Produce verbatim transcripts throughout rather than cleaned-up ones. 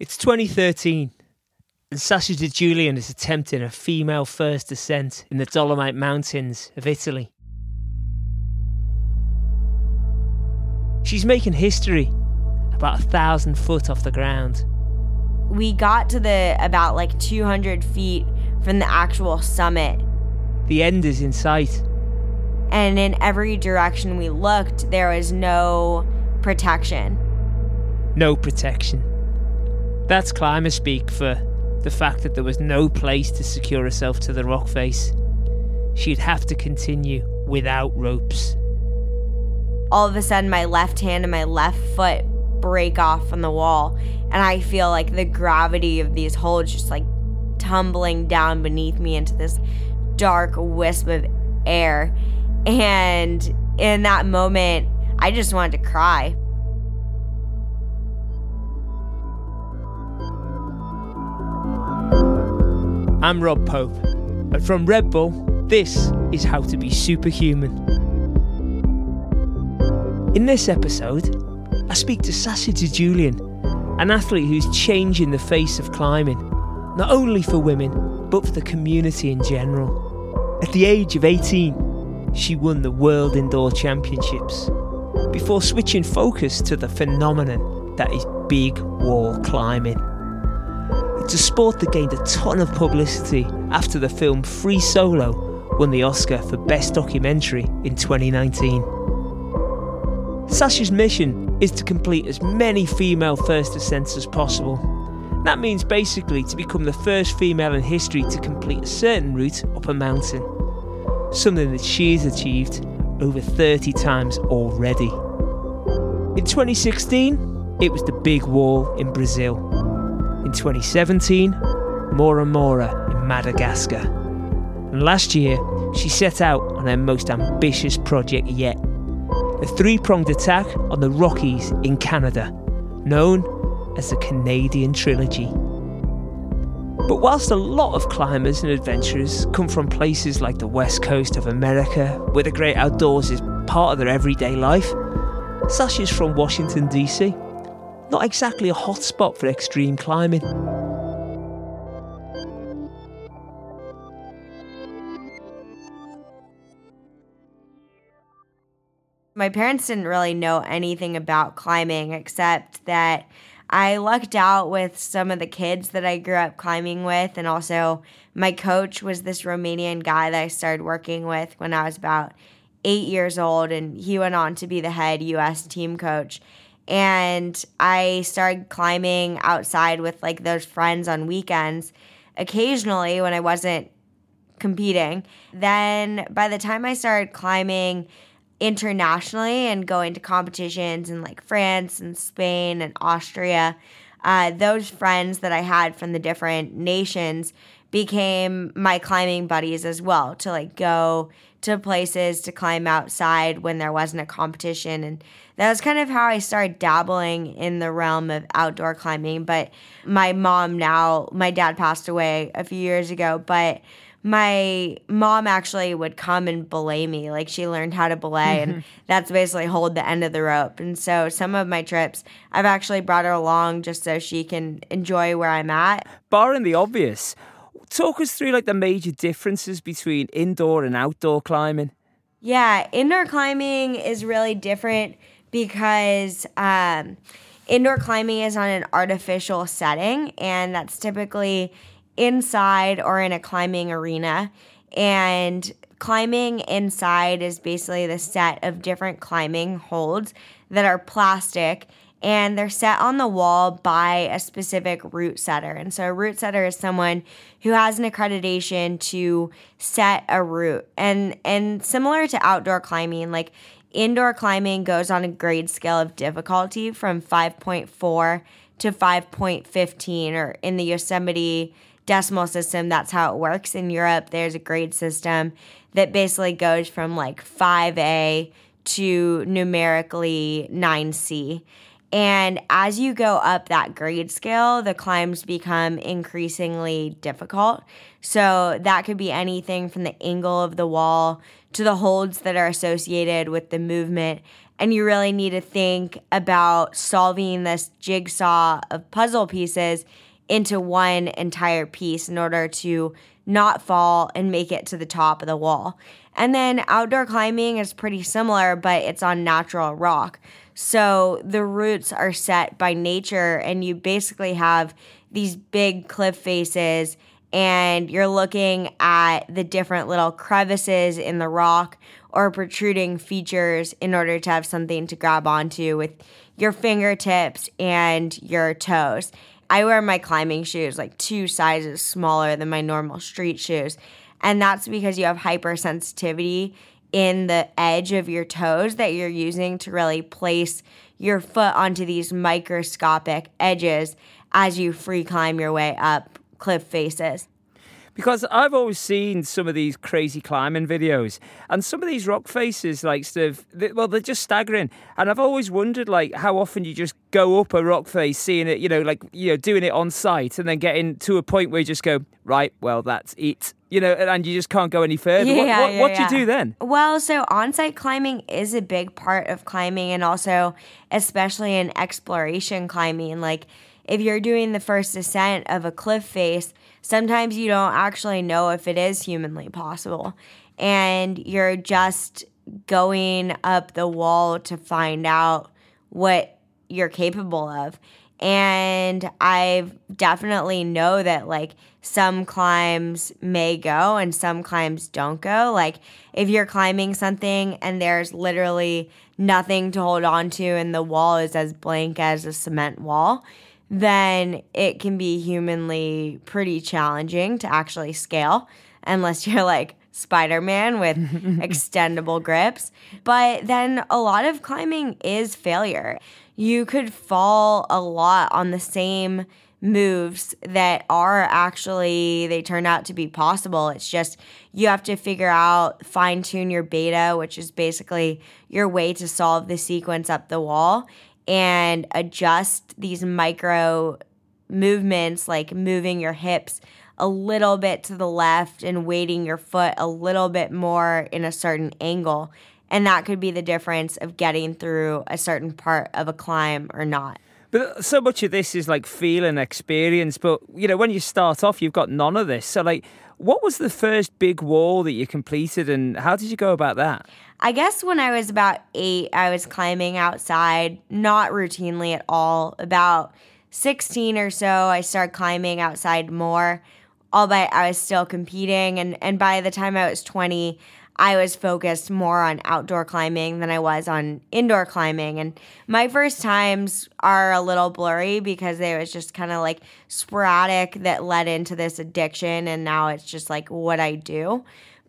It's twenty thirteen, and Sasha DiGiulian is attempting a female first ascent in the Dolomite Mountains of Italy. She's making history, about a thousand foot off the ground. We got to the about like two hundred feet from the actual summit. The end is in sight. And in every direction we looked, there was no protection. No protection. That's climber speak for the fact that there was no place to secure herself to the rock face. She'd have to continue without ropes. All of a sudden, my left hand and my left foot break off from the wall, and I feel like the gravity of these holes just like tumbling down beneath me into this dark wisp of air. And in that moment, I just wanted to cry. I'm Rob Pope, and from Red Bull, this is How to Be Superhuman. In this episode, I speak to Sasha DiGiulian, an athlete who's changing the face of climbing, not only for women, but for the community in general. At the age of eighteen, she won the World Indoor Championships, before switching focus to the phenomenon that is big wall climbing. It's a sport that gained a ton of publicity after the film Free Solo won the Oscar for Best Documentary in twenty nineteen. Sasha's mission is to complete as many female first ascents as possible. That means basically to become the first female in history to complete a certain route up a mountain, something that she's achieved over thirty times already. In twenty sixteen, it was the Big Wall in Brazil. In twenty seventeen, Mora Mora in Madagascar. And last year, she set out on her most ambitious project yet, a three-pronged attack on the Rockies in Canada, known as the Canadian Trilogy. But whilst a lot of climbers and adventurers come from places like the west coast of America, where the great outdoors is part of their everyday life, Sasha's from Washington, D C, not exactly a hot spot for extreme climbing. My parents didn't really know anything about climbing except that I lucked out with some of the kids that I grew up climbing with, and also my coach was this Romanian guy that I started working with when I was about eight years old, and he went on to be the head U S team coach. And I started climbing outside with, like, those friends on weekends occasionally when I wasn't competing. Then by the time I started climbing internationally and going to competitions in, like, France and Spain and Austria, uh, those friends that I had from the different nations became my climbing buddies as well, to, like, go to places to climb outside when there wasn't a competition. And that was kind of how I started dabbling in the realm of outdoor climbing. But my mom now, my dad passed away a few years ago, but my mom actually would come and belay me. Like, she learned how to belay, mm-hmm. and that's basically hold the end of the rope. And so some of my trips, I've actually brought her along just so she can enjoy where I'm at. Barring the obvious, talk us through, like, the major differences between indoor and outdoor climbing. Yeah, indoor climbing is really different because um, indoor climbing is on an artificial setting, and that's typically inside or in a climbing arena. And climbing inside is basically the set of different climbing holds that are plastic, and they're set on the wall by a specific route setter. And so a route setter is someone who has an accreditation to set a route. And and similar to outdoor climbing, like, indoor climbing goes on a grade scale of difficulty from five point four to five point one five, or in the Yosemite decimal system, that's how it works. In Europe, there's a grade system that basically goes from, like, five A to numerically nine C. And as you go up that grade scale, the climbs become increasingly difficult. So that could be anything from the angle of the wall to the holds that are associated with the movement and you really need to think about solving this jigsaw of puzzle pieces into one entire piece in order to not fall and make it to the top of the wall. And then outdoor climbing is pretty similar, but it's on natural rock. So the routes are set by nature, and you basically have these big cliff faces, and you're looking at the different little crevices in the rock or protruding features in order to have something to grab onto with your fingertips and your toes. I wear my climbing shoes like two sizes smaller than my normal street shoes, and that's because you have hypersensitivity in the edge of your toes that you're using to really place your foot onto these microscopic edges as you free climb your way up cliff faces. Because I've always seen some of these crazy climbing videos, and some of these rock faces, like, sort of, they, well, they're just staggering. And I've always wondered, like, how often you just go up a rock face, seeing it, you know, like, you know, doing it on site, and then getting to a point where you just go, right, well, that's it, you know, and, and you just can't go any further. Yeah, what what, yeah, what do yeah. you do then? Well, so on-site climbing is a big part of climbing, and also especially in exploration climbing. Like, if you're doing the first ascent of a cliff face, sometimes you don't actually know if it is humanly possible, and you're just going up the wall to find out what you're capable of. And I definitely know that, like, some climbs may go and some climbs don't go. Like, if you're climbing something and there's literally nothing to hold on to and the wall is as blank as a cement wall, then it can be humanly pretty challenging to actually scale, unless you're like Spider-Man with extendable grips. But then a lot of climbing is failure. You could fall a lot on the same moves that are actually, they turn out to be possible. It's just you have to figure out, fine-tune your beta, which is basically your way to solve the sequence up the wall, and adjust these micro movements, like moving your hips a little bit to the left and weighting your foot a little bit more in a certain angle. And that could be the difference of getting through a certain part of a climb or not. But so much of this is like feel and experience. But, you know, when you start off, you've got none of this. So, like, what was the first big wall that you completed, and how did you go about that? I guess when I was about eight, I was climbing outside, not routinely at all. About sixteen or so, I started climbing outside more, albeit I was still competing. And, and by the time I was twenty, I was focused more on outdoor climbing than I was on indoor climbing. And my first times are a little blurry because they was just kind of like sporadic that led into this addiction, and now it's just like what I do.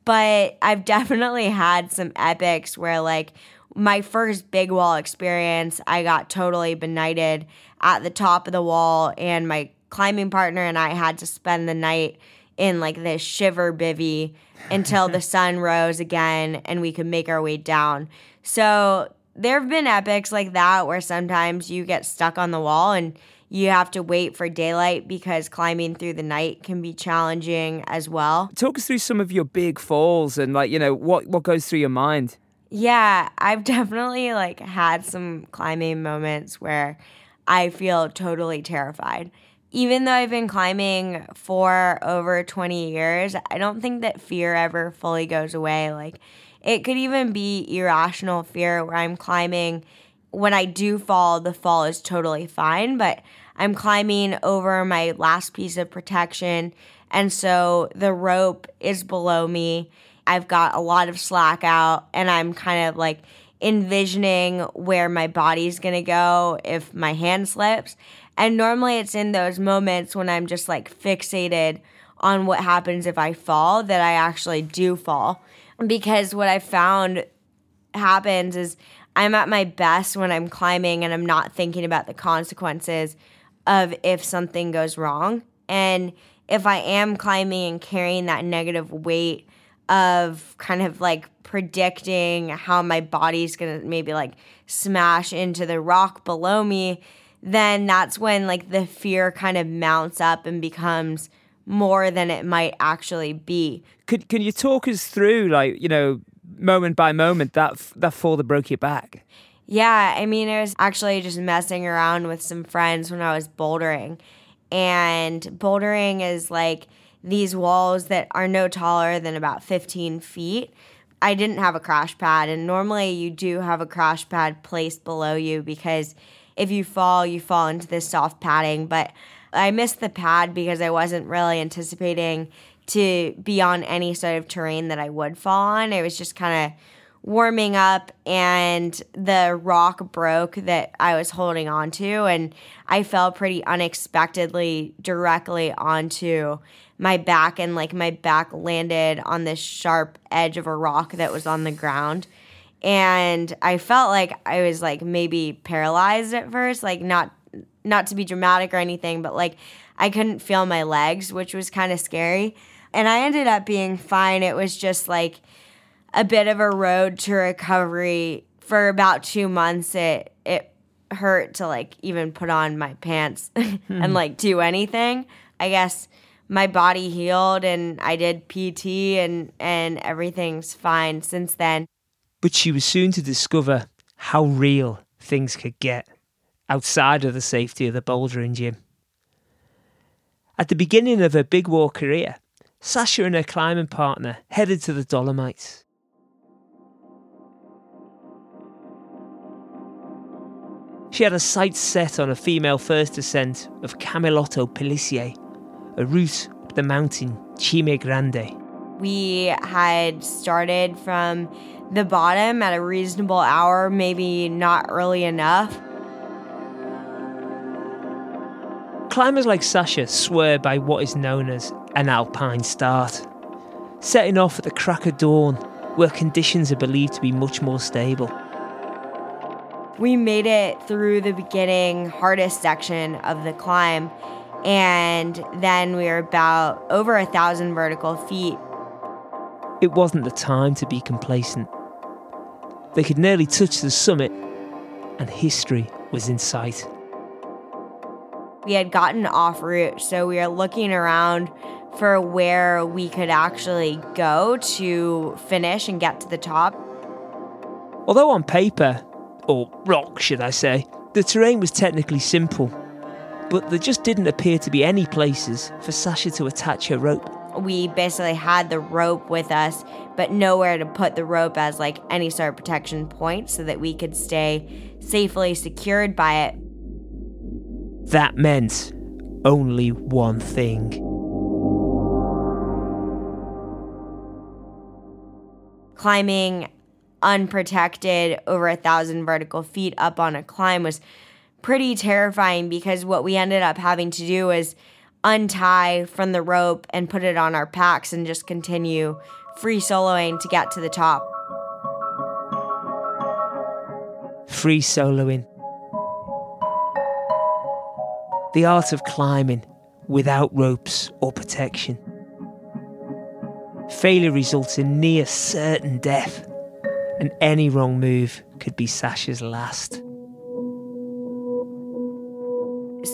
But I've definitely had some epics where, like, my first big wall experience, I got totally benighted at the top of the wall, and my climbing partner and I had to spend the night in, like, this shiver bivvy until the sun rose again and we could make our way down. So there have been epics like that where sometimes you get stuck on the wall and you have to wait for daylight because climbing through the night can be challenging as well. Talk us through some of your big falls and, like, you know, what, what goes through your mind. Yeah, I've definitely, like, had some climbing moments where I feel totally terrified. Even though I've been climbing for over twenty years, I don't think that fear ever fully goes away. Like, it could even be irrational fear where I'm climbing. When I do fall, the fall is totally fine, but I'm climbing over my last piece of protection, and so the rope is below me. I've got a lot of slack out, and I'm kind of, like, envisioning where my body's going to go if my hand slips. And normally it's in those moments when I'm just, like, fixated on what happens if I fall that I actually do fall. Because what I found happens is I'm at my best when I'm climbing and I'm not thinking about the consequences of if something goes wrong. And if I am climbing and carrying that negative weight of kind of, like, predicting how my body's going to maybe, like, smash into the rock below me, then that's when, like, the fear kind of mounts up and becomes more than it might actually be. Could can you talk us through, like, you know, moment by moment, that that fall that broke your back? Yeah, I mean, I was actually just messing around with some friends when I was bouldering. And bouldering is like these walls that are no taller than about fifteen feet. I didn't have a crash pad, and normally you do have a crash pad placed below you because if you fall, you fall into this soft padding. But I missed the pad because I wasn't really anticipating to be on any sort of terrain that I would fall on. It was just kind of warming up, and the rock broke that I was holding onto, and I fell pretty unexpectedly directly onto my back, and like my back landed on this sharp edge of a rock that was on the ground. And I felt like I was like maybe paralyzed at first, like not not to be dramatic or anything, but like I couldn't feel my legs, which was kind of scary. And I ended up being fine. It was just like a bit of a road to recovery. For about two months, it it hurt to like even put on my pants and like do anything. I guess my body healed and I did P T and, and everything's fine since then. But she was soon to discover how real things could get outside of the safety of the bouldering gym. At the beginning of her big wall career, Sasha and her climbing partner headed to the Dolomites. She had a sight set on a female first ascent of Camelotto Pellissier, a route up the mountain Cime Grande. We had started from the bottom at a reasonable hour, maybe not early enough. Climbers like Sasha swear by what is known as an alpine start, setting off at the crack of dawn where conditions are believed to be much more stable. We made it through the beginning hardest section of the climb, and then we were about over a thousand vertical feet. It wasn't the time to be complacent. They could nearly touch the summit, and history was in sight. We had gotten off route, so we were looking around for where we could actually go to finish and get to the top. Although on paper, or rock, should I say, the terrain was technically simple, but there just didn't appear to be any places for Sasha to attach her rope. We basically had the rope with us, but nowhere to put the rope as like any sort of protection point so that we could stay safely secured by it. That meant only one thing. Climbing unprotected over a thousand vertical feet up on a climb was pretty terrifying because what we ended up having to do was untie from the rope and put it on our packs and just continue free soloing to get to the top. Free soloing. The art of climbing without ropes or protection. Failure results in near certain death, and any wrong move could be Sasha's last.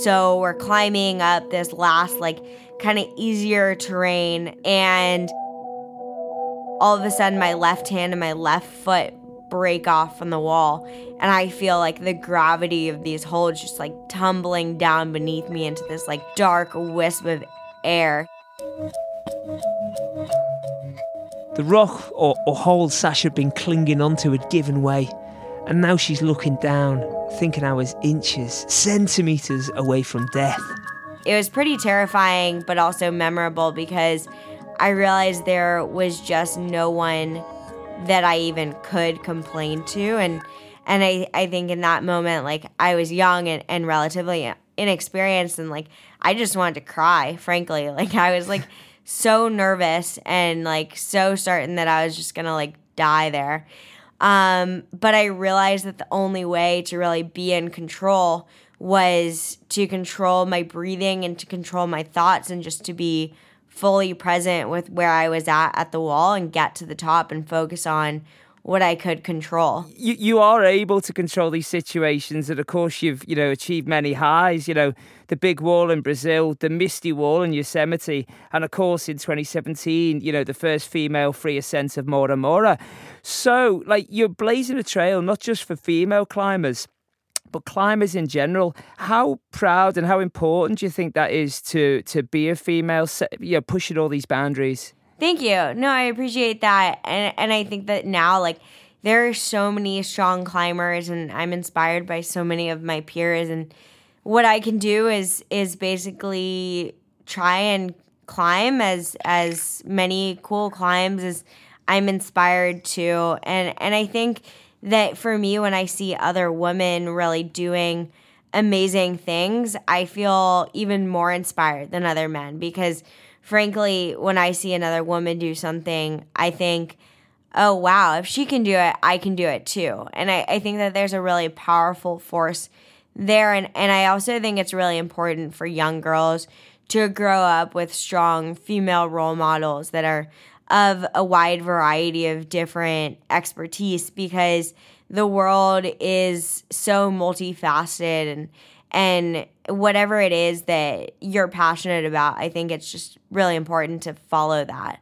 So we're climbing up this last, like, kind of easier terrain, and all of a sudden my left hand and my left foot break off from the wall, and I feel like the gravity of these holes just like tumbling down beneath me into this like dark wisp of air. The rock or, or hole Sasha had been clinging onto had given way, and now she's looking down, thinking I was inches, centimetres away from death. It was pretty terrifying, but also memorable because I realized there was just no one that I even could complain to. And and I, I think in that moment, like, I was young and, and relatively inexperienced, and, like, I just wanted to cry, frankly. Like, I was, like, so nervous and, like, so certain that I was just going to, like, die there. Um, but I realized that the only way to really be in control was to control my breathing and to control my thoughts and just to be fully present with where I was at at the wall and get to the top and focus on what I could control. You you are able to control these situations, and of course you've, you know, achieved many highs, you know, the big wall in Brazil, the misty wall in Yosemite, and of course in twenty seventeen, you know, the first female free ascent of Mora Mora. So, like, you're blazing a trail not just for female climbers, but climbers in general. How proud and how important do you think that is to to be a female, you know, pushing all these boundaries? Thank you. No, I appreciate that. And and I think that now, like, there are so many strong climbers, and I'm inspired by so many of my peers. And what I can do is is basically try and climb as as many cool climbs as I'm inspired to. And and I think that for me, when I see other women really doing amazing things, I feel even more inspired than other men, because frankly, when I see another woman do something, I think, oh, wow, if she can do it, I can do it too. And I, I think that there's a really powerful force there. And, and I also think it's really important for young girls to grow up with strong female role models that are of a wide variety of different expertise, because the world is so multifaceted, and And whatever it is that you're passionate about, I think it's just really important to follow that.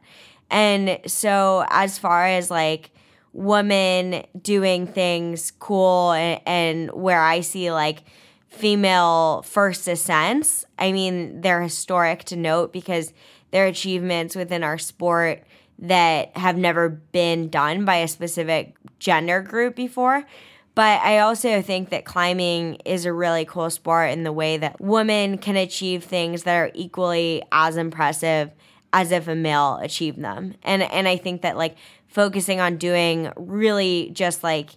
And so as far as like women doing things cool, and, and where I see like female first ascents, I mean, they're historic to note because they're achievements within our sport that have never been done by a specific gender group before. But I also think that climbing is a really cool sport in the way that women can achieve things that are equally as impressive as if a male achieved them. And and I think that, like, focusing on doing really just, like,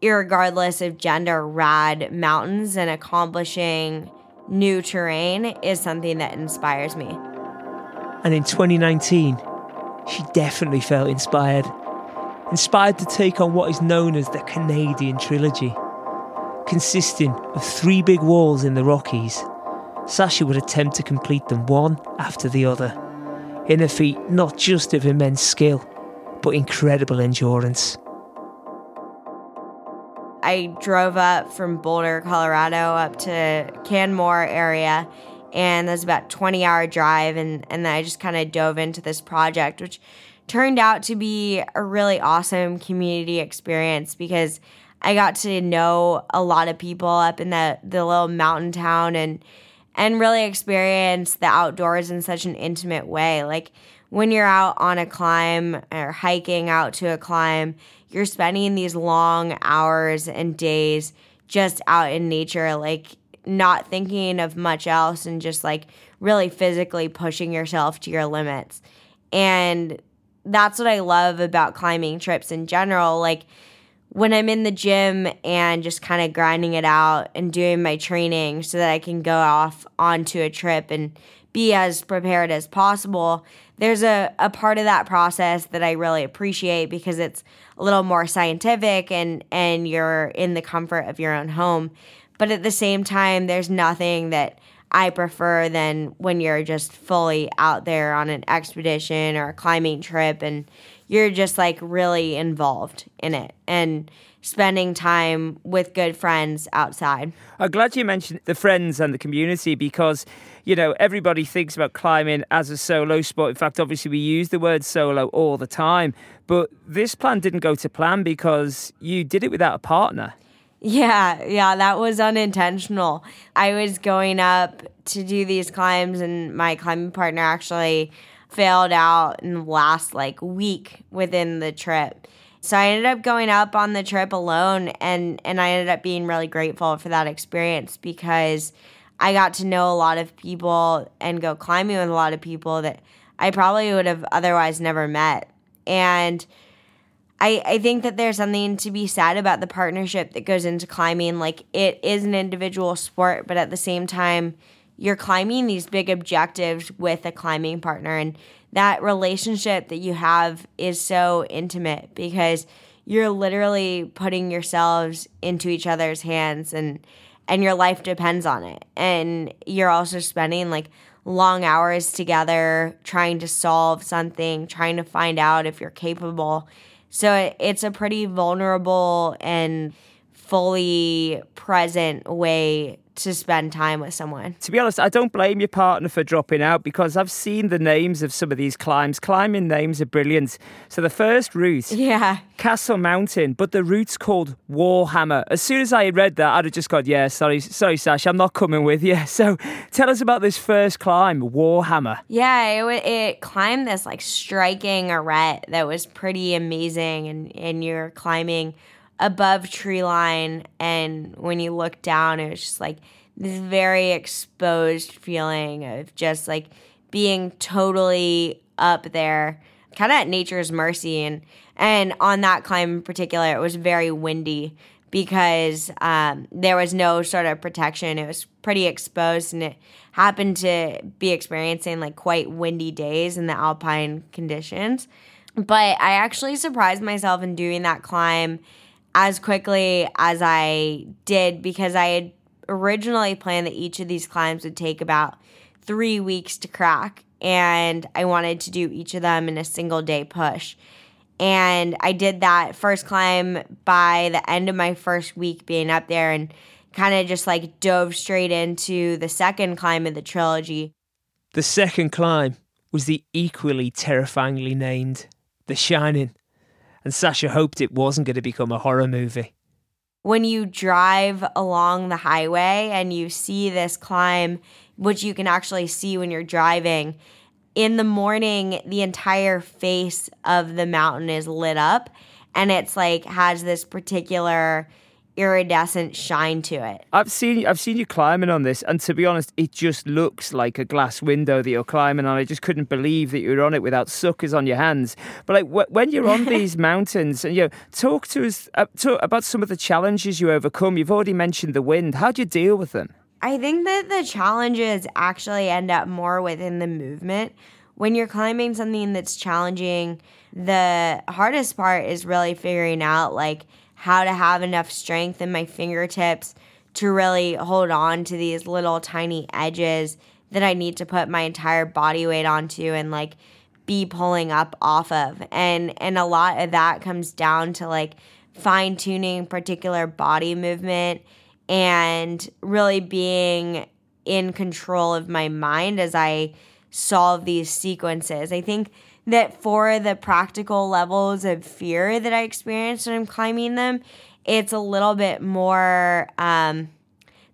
irregardless of gender, rad mountains and accomplishing new terrain is something that inspires me. And in twenty nineteen, she definitely felt inspired. Inspired to take on what is known as the Canadian Trilogy. Consisting of three big walls in the Rockies, Sasha would attempt to complete them one after the other, in a feat not just of immense skill, but incredible endurance. I drove up from Boulder, Colorado, up to Canmore area, and that's about a twenty-hour drive, and, and then I just kind of dove into this project, which turned out to be a really awesome community experience, because I got to know a lot of people up in the, the little mountain town, and and really experience the outdoors in such an intimate way. Like, when you're out on a climb or hiking out to a climb, you're spending these long hours and days just out in nature, like, not thinking of much else, and just, like, really physically pushing yourself to your limits. And that's what I love about climbing trips in general. Like, when I'm in the gym and just kind of grinding it out and doing my training so that I can go off onto a trip and be as prepared as possible, there's a, a part of that process that I really appreciate, because it's a little more scientific, and, and you're in the comfort of your own home. But at the same time, there's nothing that I prefer than when you're just fully out there on an expedition or a climbing trip, and you're just, like, really involved in it and spending time with good friends outside. I'm glad you mentioned the friends and the community, because, you know, everybody thinks about climbing as a solo sport. In fact, obviously we use the word solo all the time, but this plan didn't go to plan because you did it without a partner. Yeah, yeah, that was unintentional. I was going up to do these climbs, and my climbing partner actually failed out in the last, like, week within the trip. So I ended up going up on the trip alone, and, and I ended up being really grateful for that experience, because I got to know a lot of people and go climbing with a lot of people that I probably would have otherwise never met. And I, I think that there's something to be said about the partnership that goes into climbing. Like, it is an individual sport, but at the same time, you're climbing these big objectives with a climbing partner. And that relationship that you have is so intimate, because you're literally putting yourselves into each other's hands, and, and your life depends on it. And you're also spending, like, long hours together trying to solve something, trying to find out if you're capable. So it, it's a pretty vulnerable and fully present way to spend time with someone. To be honest, I don't blame your partner for dropping out, because I've seen the names of some of these climbs. Climbing names are brilliant. So the first route, yeah, Castle Mountain, but the route's called Warhammer. As soon as I read that, I'd have just gone, yeah, sorry, sorry, Sash, I'm not coming with you. So tell us about this first climb, Warhammer. Yeah, it, it climbed this like striking arête that was pretty amazing, and, and you're climbing above tree line, and when you look down, it was just like this very exposed feeling of just like being totally up there, kind of at nature's mercy. And and on that climb in particular, it was very windy because um, there was no sort of protection. It was pretty exposed, and it happened to be experiencing like quite windy days in the alpine conditions. But I actually surprised myself in doing that climb as quickly as I did, because I had originally planned that each of these climbs would take about three weeks to crack, and I wanted to do each of them in a single day push. And I did that first climb by the end of my first week being up there, and kind of just like dove straight into the second climb of the trilogy. The second climb was the equally terrifyingly named The Shining. And Sasha hoped it wasn't going to become a horror movie. When you drive along the highway and you see this climb, which you can actually see when you're driving, in the morning, the entire face of the mountain is lit up, and it's like has this particular iridescent shine to it. I've seen I've seen you climbing on this, and to be honest, it just looks like a glass window that you're climbing on. I just couldn't believe that you were on it without suckers on your hands. But like w- when you're on these mountains, and you know, talk to us uh, talk about some of the challenges you overcome. You've already mentioned the wind. How do you deal with them? I think that the challenges actually end up more within the movement. When you're climbing something that's challenging, the hardest part is really figuring out like how to have enough strength in my fingertips to really hold on to these little tiny edges that I need to put my entire body weight onto and like be pulling up off of. And and a lot of that comes down to like fine-tuning particular body movement and really being in control of my mind as I solve these sequences. I think that for the practical levels of fear that I experienced when I'm climbing them, it's a little bit more, um,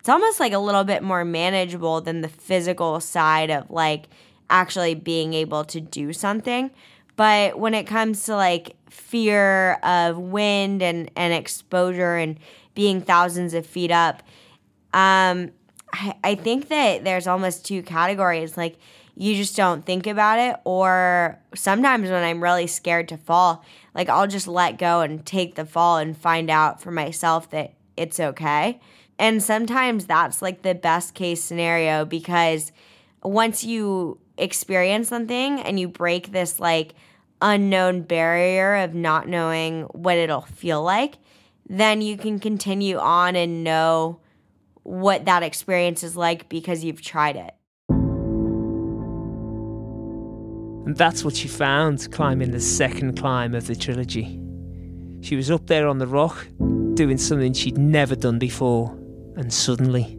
it's almost like a little bit more manageable than the physical side of like actually being able to do something. But when it comes to like fear of wind and, and exposure and being thousands of feet up, um, I, I think that there's almost two categories. Like, you just don't think about it, or sometimes when I'm really scared to fall, like I'll just let go and take the fall and find out for myself that it's okay. And sometimes that's like the best case scenario, because once you experience something and you break this like unknown barrier of not knowing what it'll feel like, then you can continue on and know what that experience is like because you've tried it. And that's what she found climbing the second climb of the trilogy. She was up there on the rock, doing something she'd never done before, and suddenly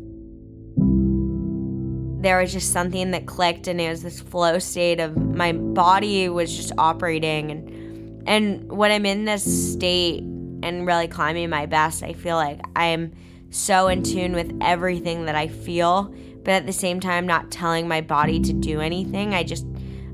there was just something that clicked, and it was this flow state of my body was just operating. And, and when I'm in this state and really climbing my best, I feel like I'm so in tune with everything that I feel, but at the same time not telling my body to do anything. I just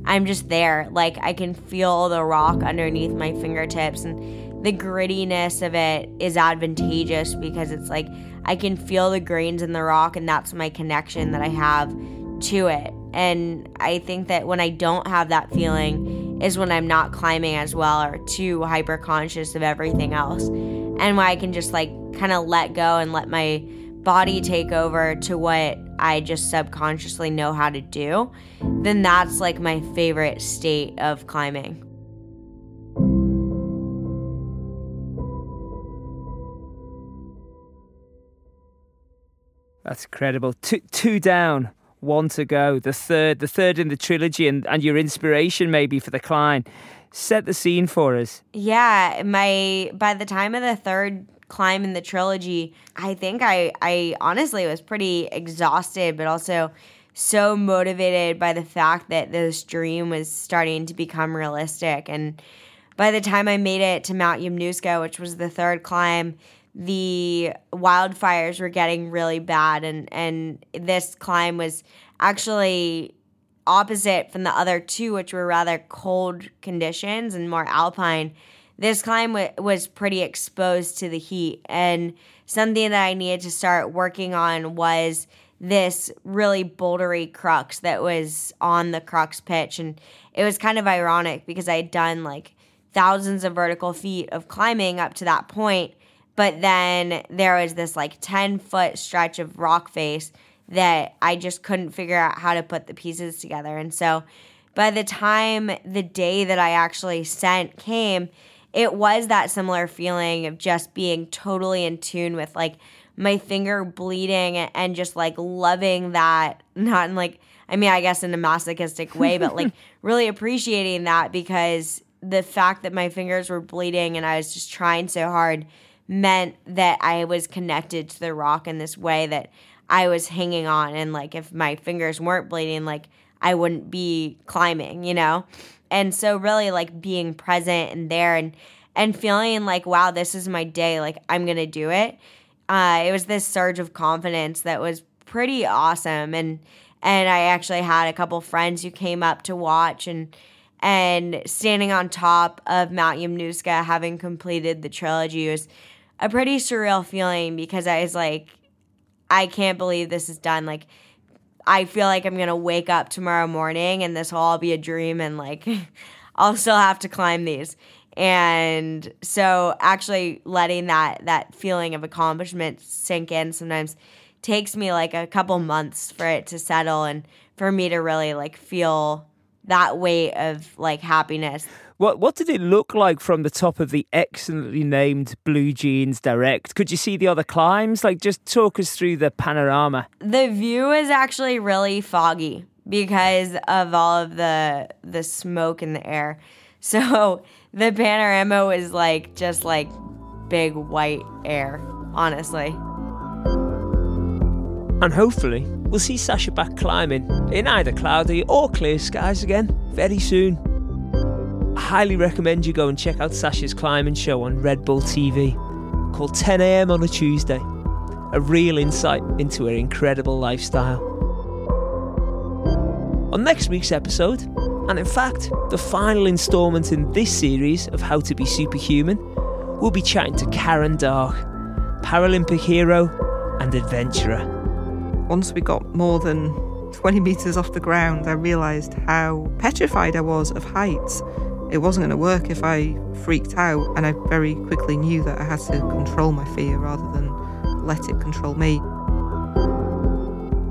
I'm just there. Like, I can feel the rock underneath my fingertips, and the grittiness of it is advantageous because it's like I can feel the grains in the rock, and that's my connection that I have to it. And I think that when I don't have that feeling is when I'm not climbing as well, or too hyper conscious of everything else, and when I can just like kind of let go and let my body take over to what I just subconsciously know how to do, then that's like my favorite state of climbing. That's incredible. Two, two down, one to go. The third, the third in the trilogy, and, and your inspiration maybe for the climb. set the scene for us. Yeah, my by the time of the third climb in the trilogy, I think I, I honestly was pretty exhausted, but also so motivated by the fact that this dream was starting to become realistic. And by the time I made it to Mount Yamnuska, which was the third climb, the wildfires were getting really bad, and, and this climb was actually opposite from the other two, which were rather cold conditions and more alpine. This climb w- was pretty exposed to the heat, and something that I needed to start working on was this really bouldery crux that was on the crux pitch. And it was kind of ironic because I had done like thousands of vertical feet of climbing up to that point, but then there was this like ten-foot stretch of rock face that I just couldn't figure out how to put the pieces together. And so by the time the day that I actually sent came, it was that similar feeling of just being totally in tune with like my finger bleeding and just like loving that, not in like, I mean, I guess in a masochistic way, but like really appreciating that, because the fact that my fingers were bleeding and I was just trying so hard meant that I was connected to the rock in this way that I was hanging on. And like, if my fingers weren't bleeding, like I wouldn't be climbing, you know? And so really like being present and there and, and feeling like, wow, this is my day. Like I'm going to do it. Uh, it was this surge of confidence that was pretty awesome. And, and I actually had a couple friends who came up to watch, and, and standing on top of Mount Yamnuska, having completed the trilogy, was a pretty surreal feeling, because I was like, I can't believe this is done. Like, I feel like I'm going to wake up tomorrow morning and this will all be a dream, and like, I'll still have to climb these. And so actually letting that, that feeling of accomplishment sink in sometimes takes me like a couple months for it to settle and for me to really like feel that weight of like happiness. What what did it look like from the top of the excellently named Blue Jeans Direct? Could you see the other climbs? Like, just talk us through the panorama. The view is actually really foggy because of all of the the smoke in the air. So the panorama was like just like big white air, honestly. And hopefully we'll see Sasha back climbing in either cloudy or clear skies again very soon. I highly recommend you go and check out Sasha's climbing show on Red Bull T V called ten a.m. on a Tuesday. A real insight into her incredible lifestyle. On next week's episode, and in fact the final instalment in this series of How to Be Superhuman, we'll be chatting to Karen Dark, Paralympic hero and adventurer. Once we got more than twenty metres off the ground, I realised how petrified I was of heights. It wasn't going to work if I freaked out, and I very quickly knew that I had to control my fear rather than let it control me.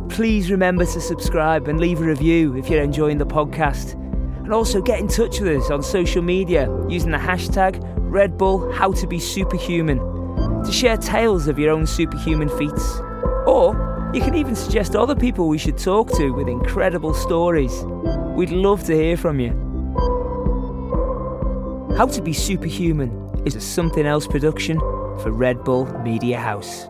Please remember to subscribe and leave a review if you're enjoying the podcast. And also get in touch with us on social media using the hashtag Red Bull How To Be Superhuman to share tales of your own superhuman feats. Or you can even suggest other people we should talk to with incredible stories. We'd love to hear from you. How to Be Superhuman is a Something Else production for Red Bull Media House.